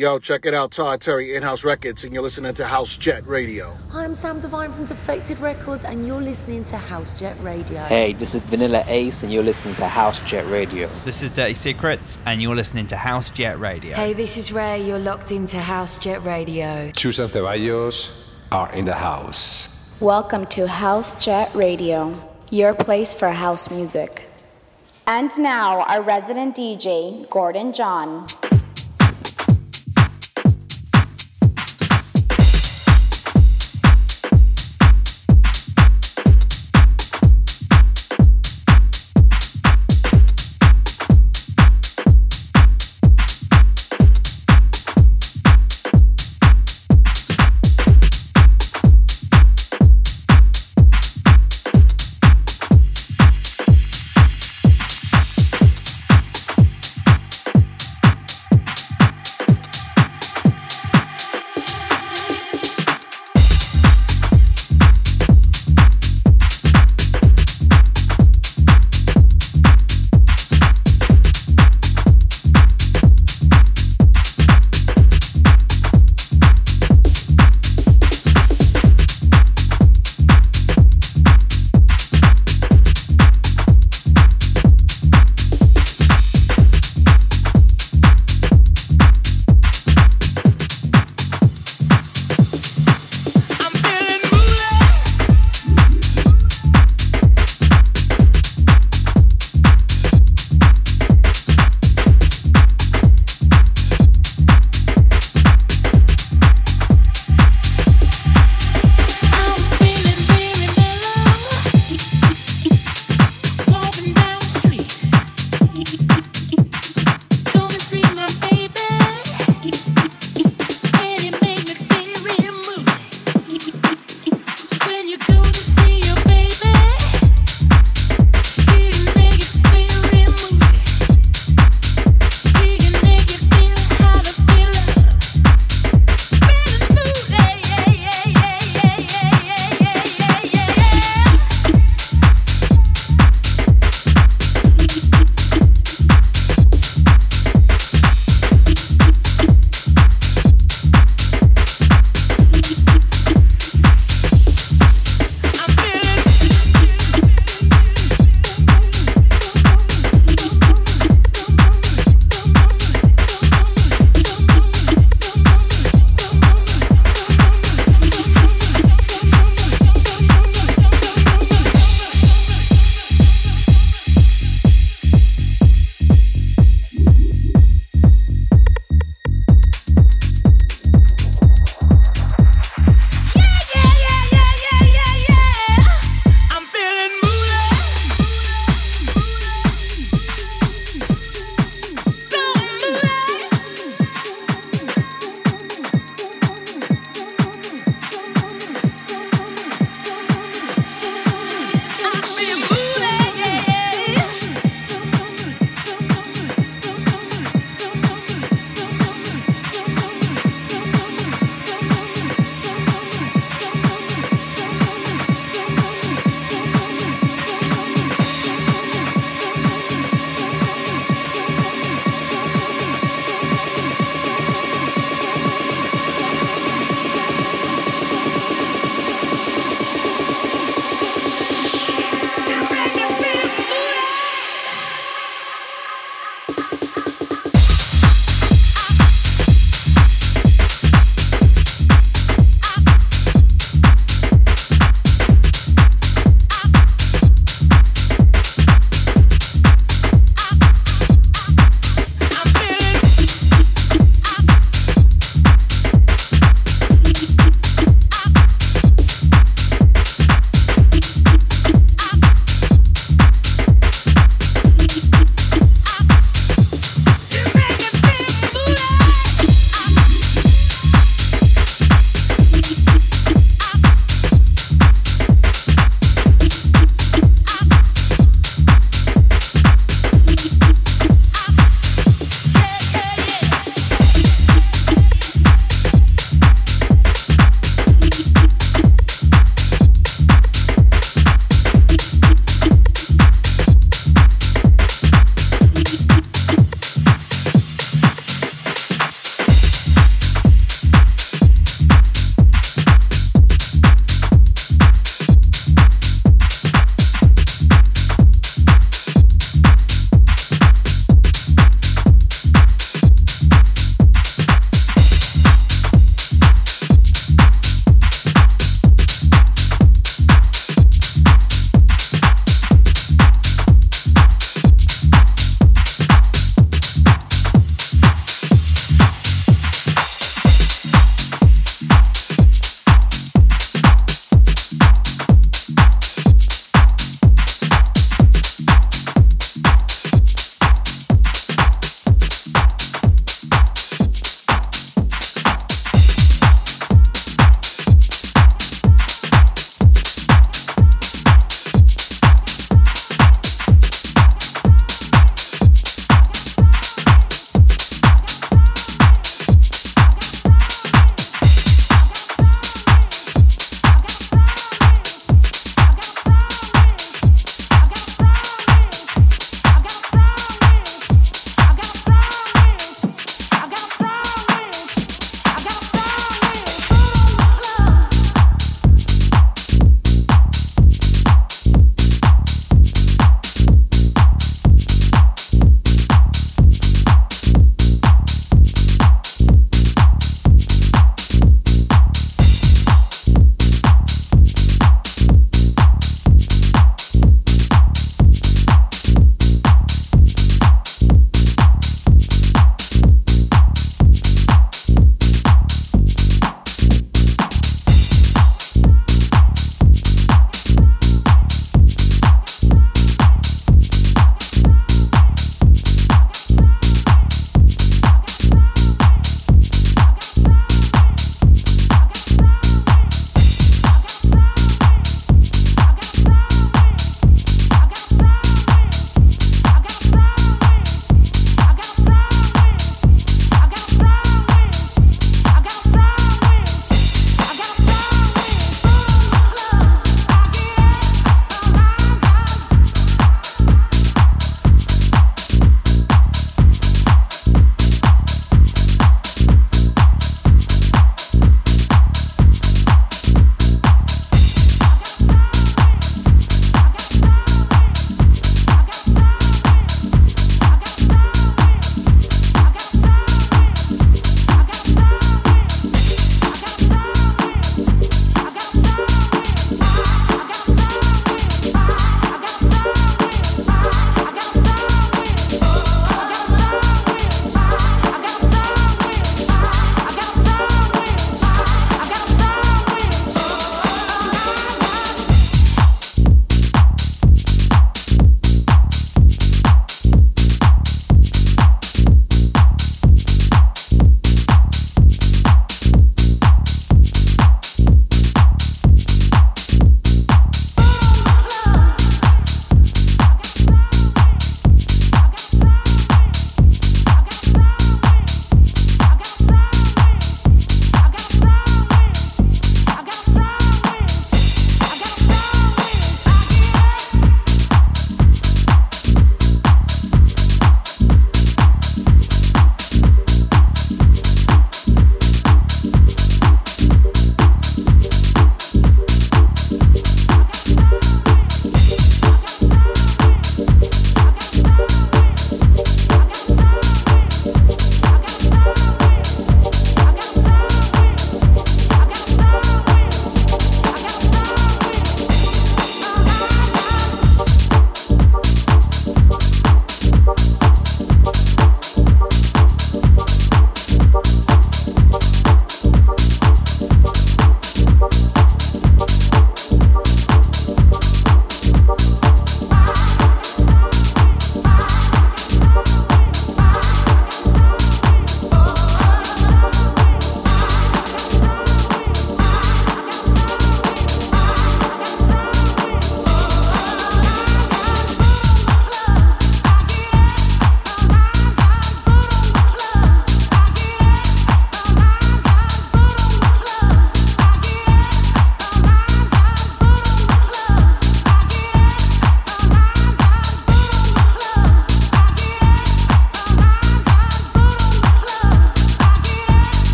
Yo, check it out, Todd Terry, In-House Records, and you're listening to House Jet Radio. Hi, I'm Sam Divine from Defected Records, and you're listening to House Jet Radio. Hey, this is Vanilla Ace, and you're listening to House Jet Radio. This is Dirty Secrets, and you're listening to House Jet Radio. Hey, this is Ray, you're locked into House Jet Radio. Chusan Ceballos are in the house. Welcome to House Jet Radio, your place for house music. And now, our resident DJ, Gordon John.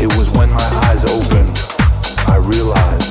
It was when my eyes opened, I realized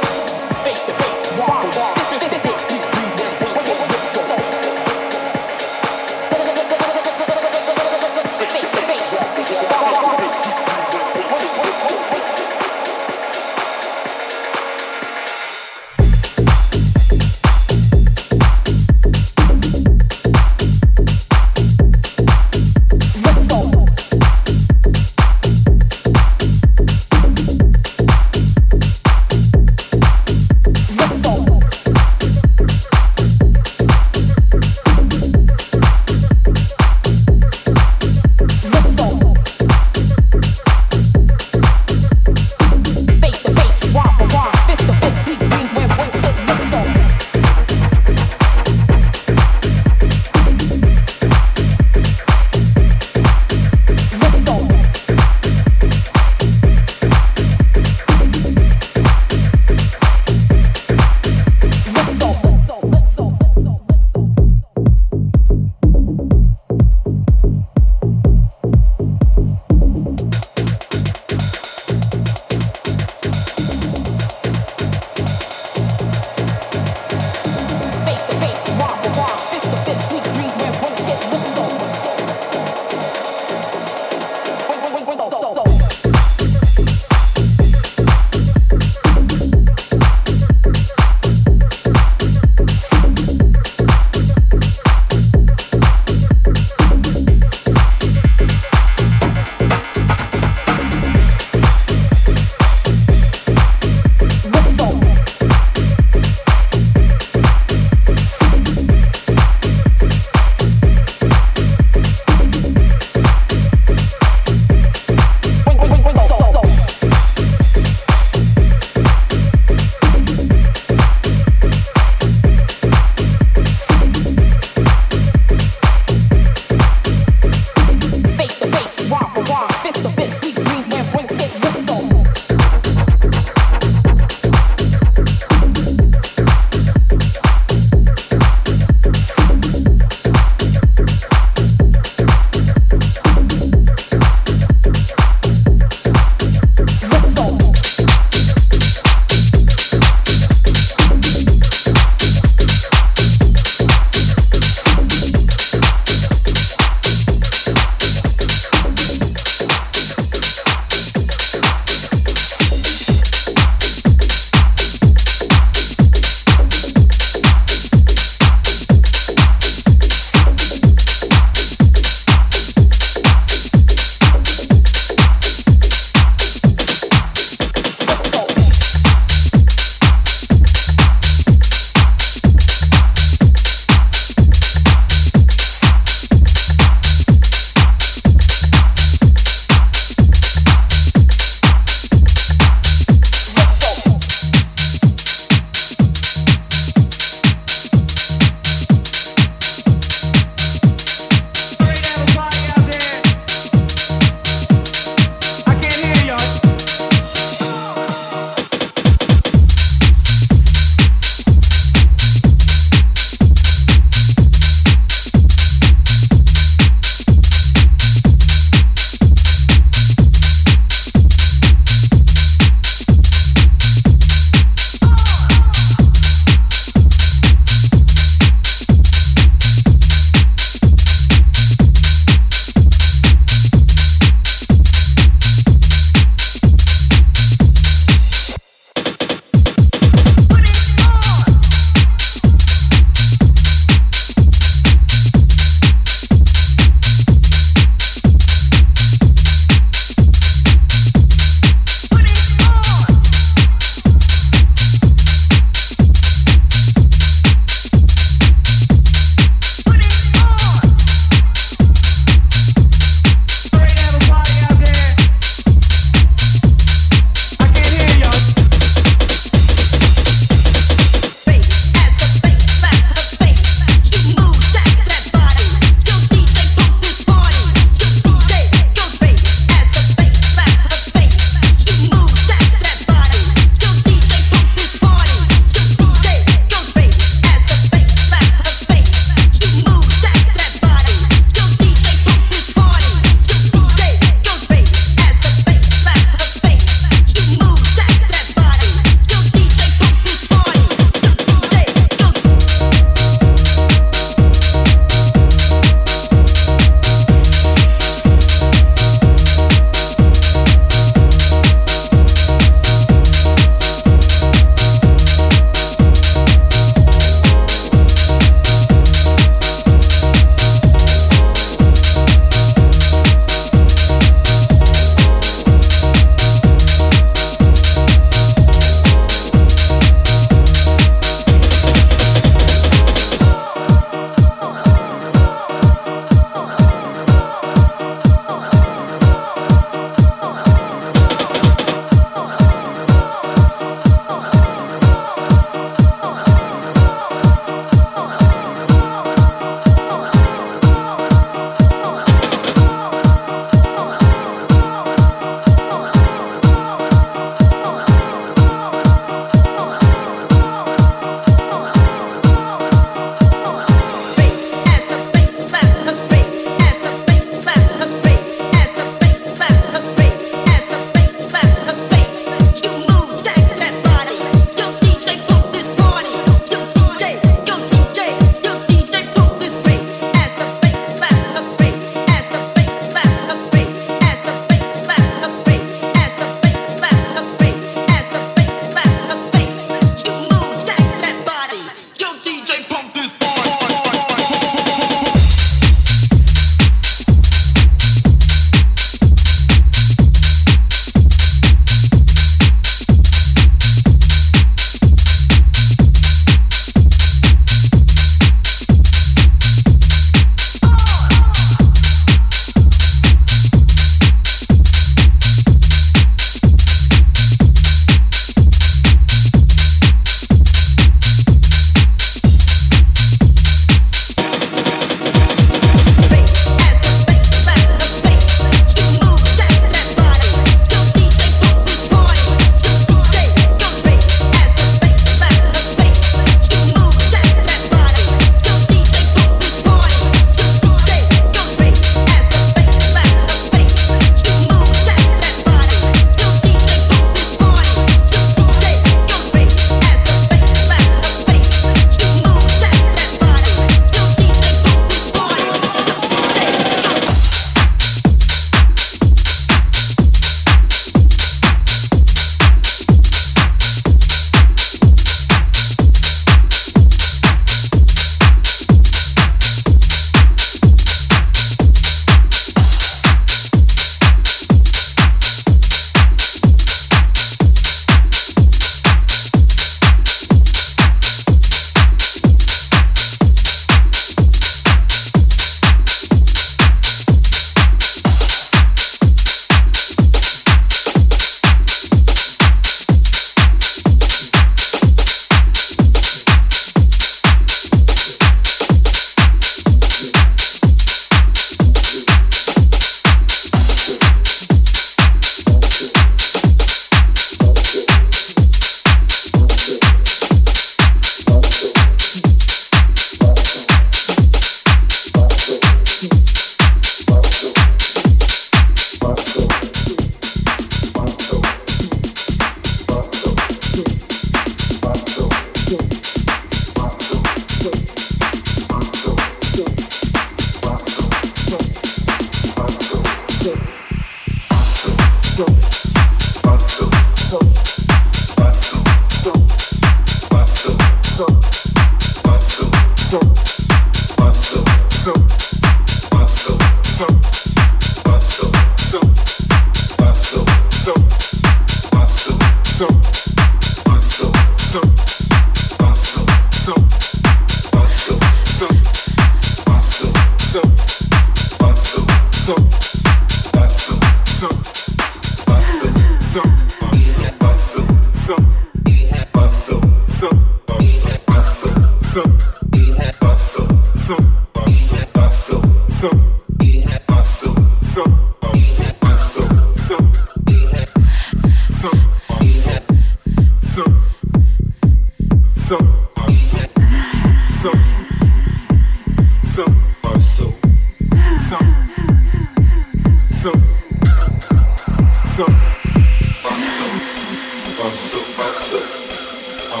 Now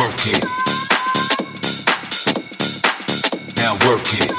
work it. Now work it.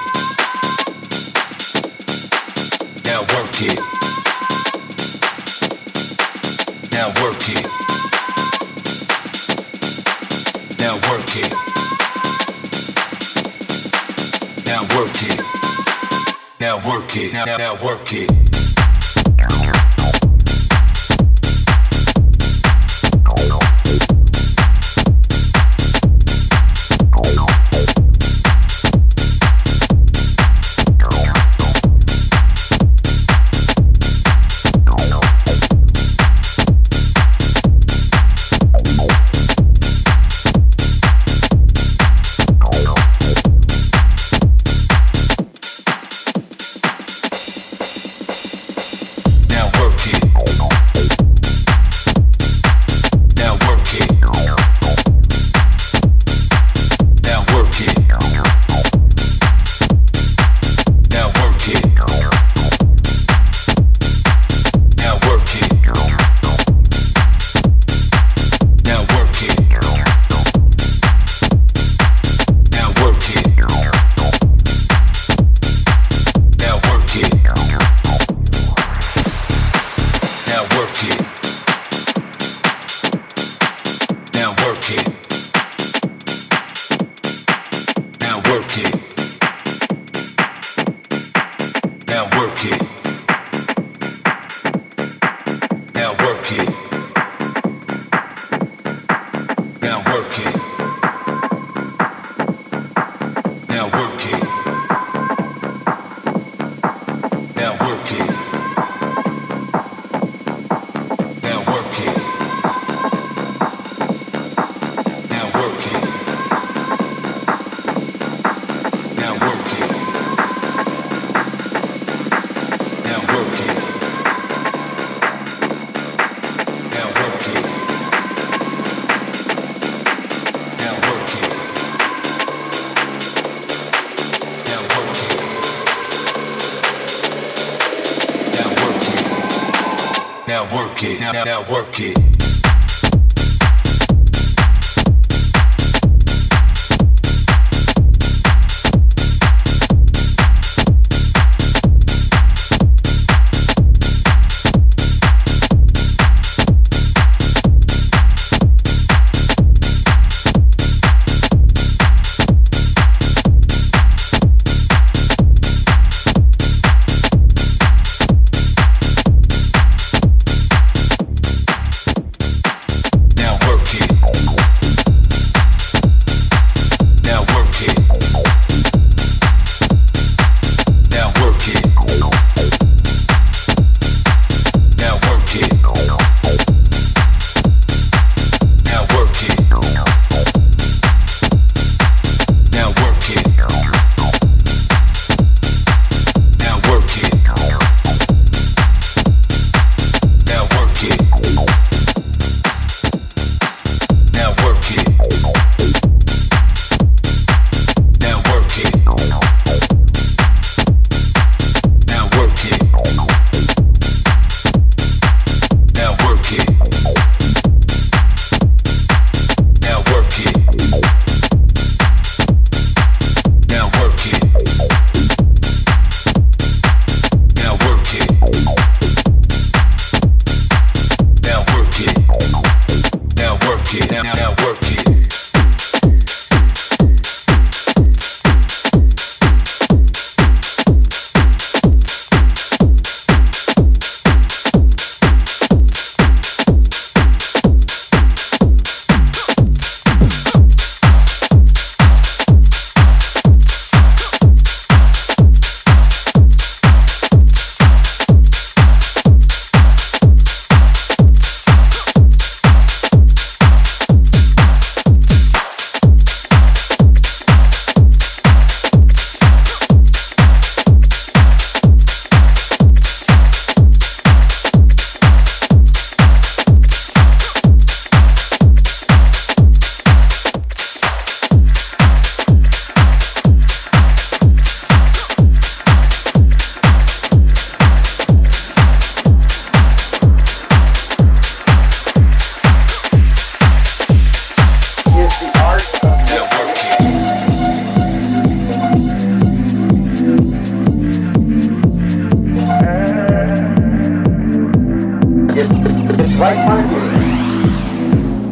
right front.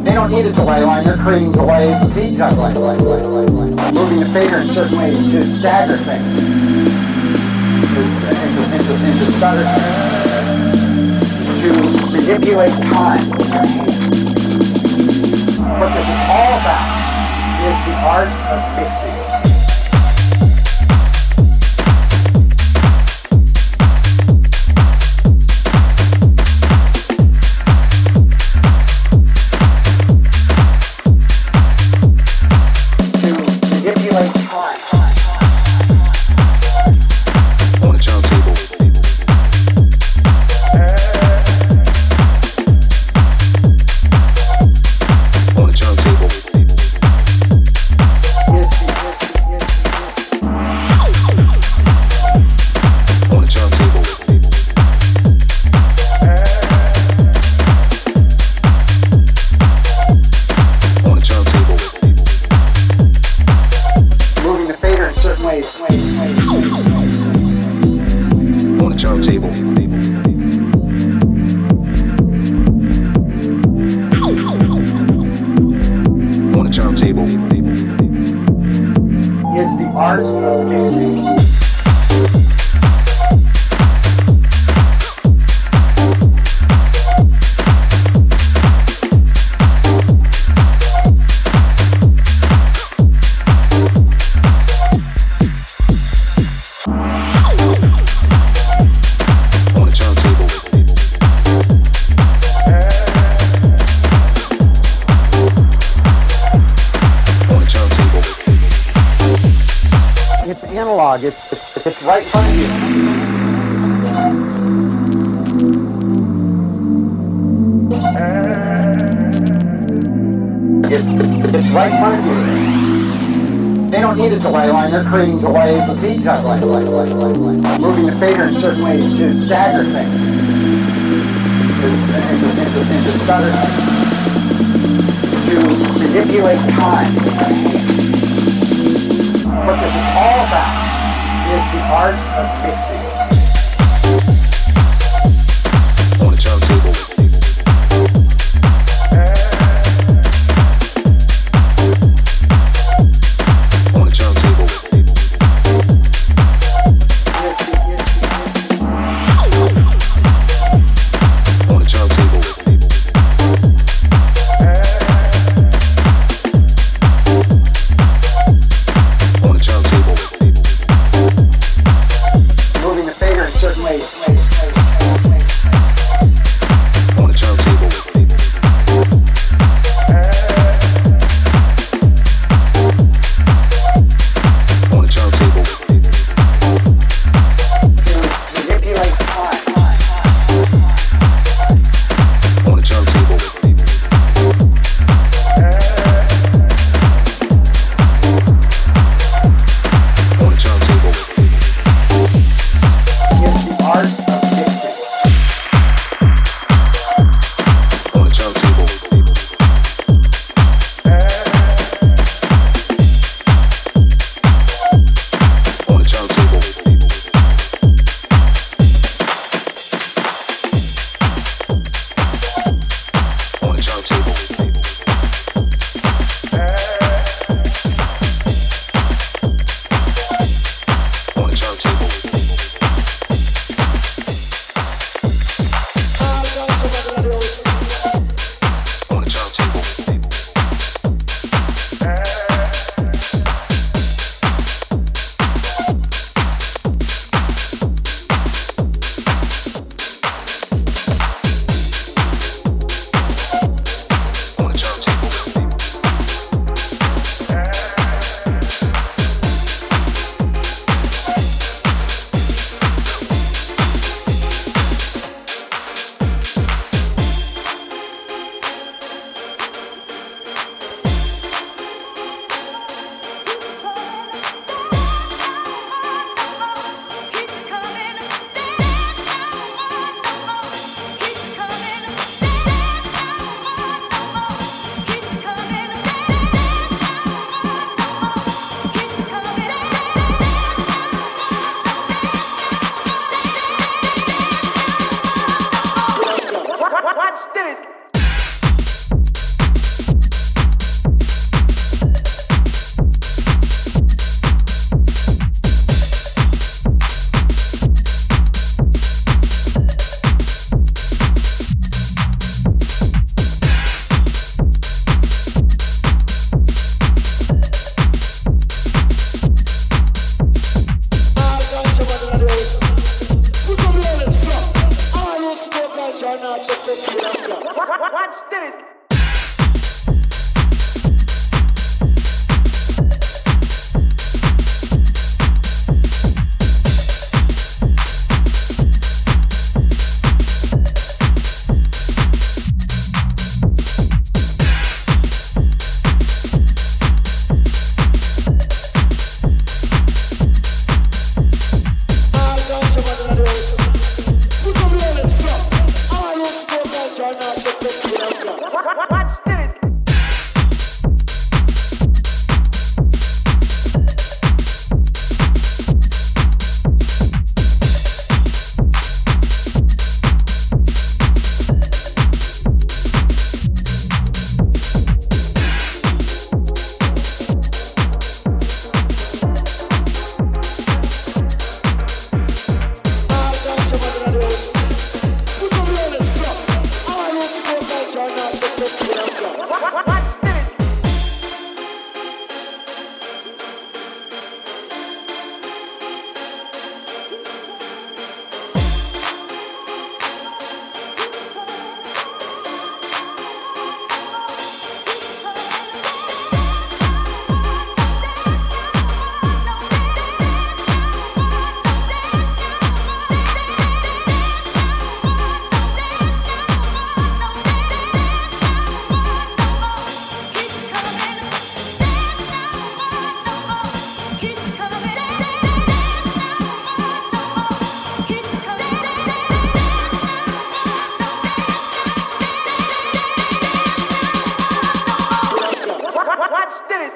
They don't need a delay line, you're creating delays with beat juggling. Moving the fader in certain ways to stagger things, to stutter, to manipulate time. What this is all about is the art of mixing. It's right in front of you. It's right in front of you. They don't need a delay line, they're creating delays with beat juggling. Moving the fader in certain ways to stagger things, to stutter, to manipulate time. What this is all about is the art of mixing. Watch this.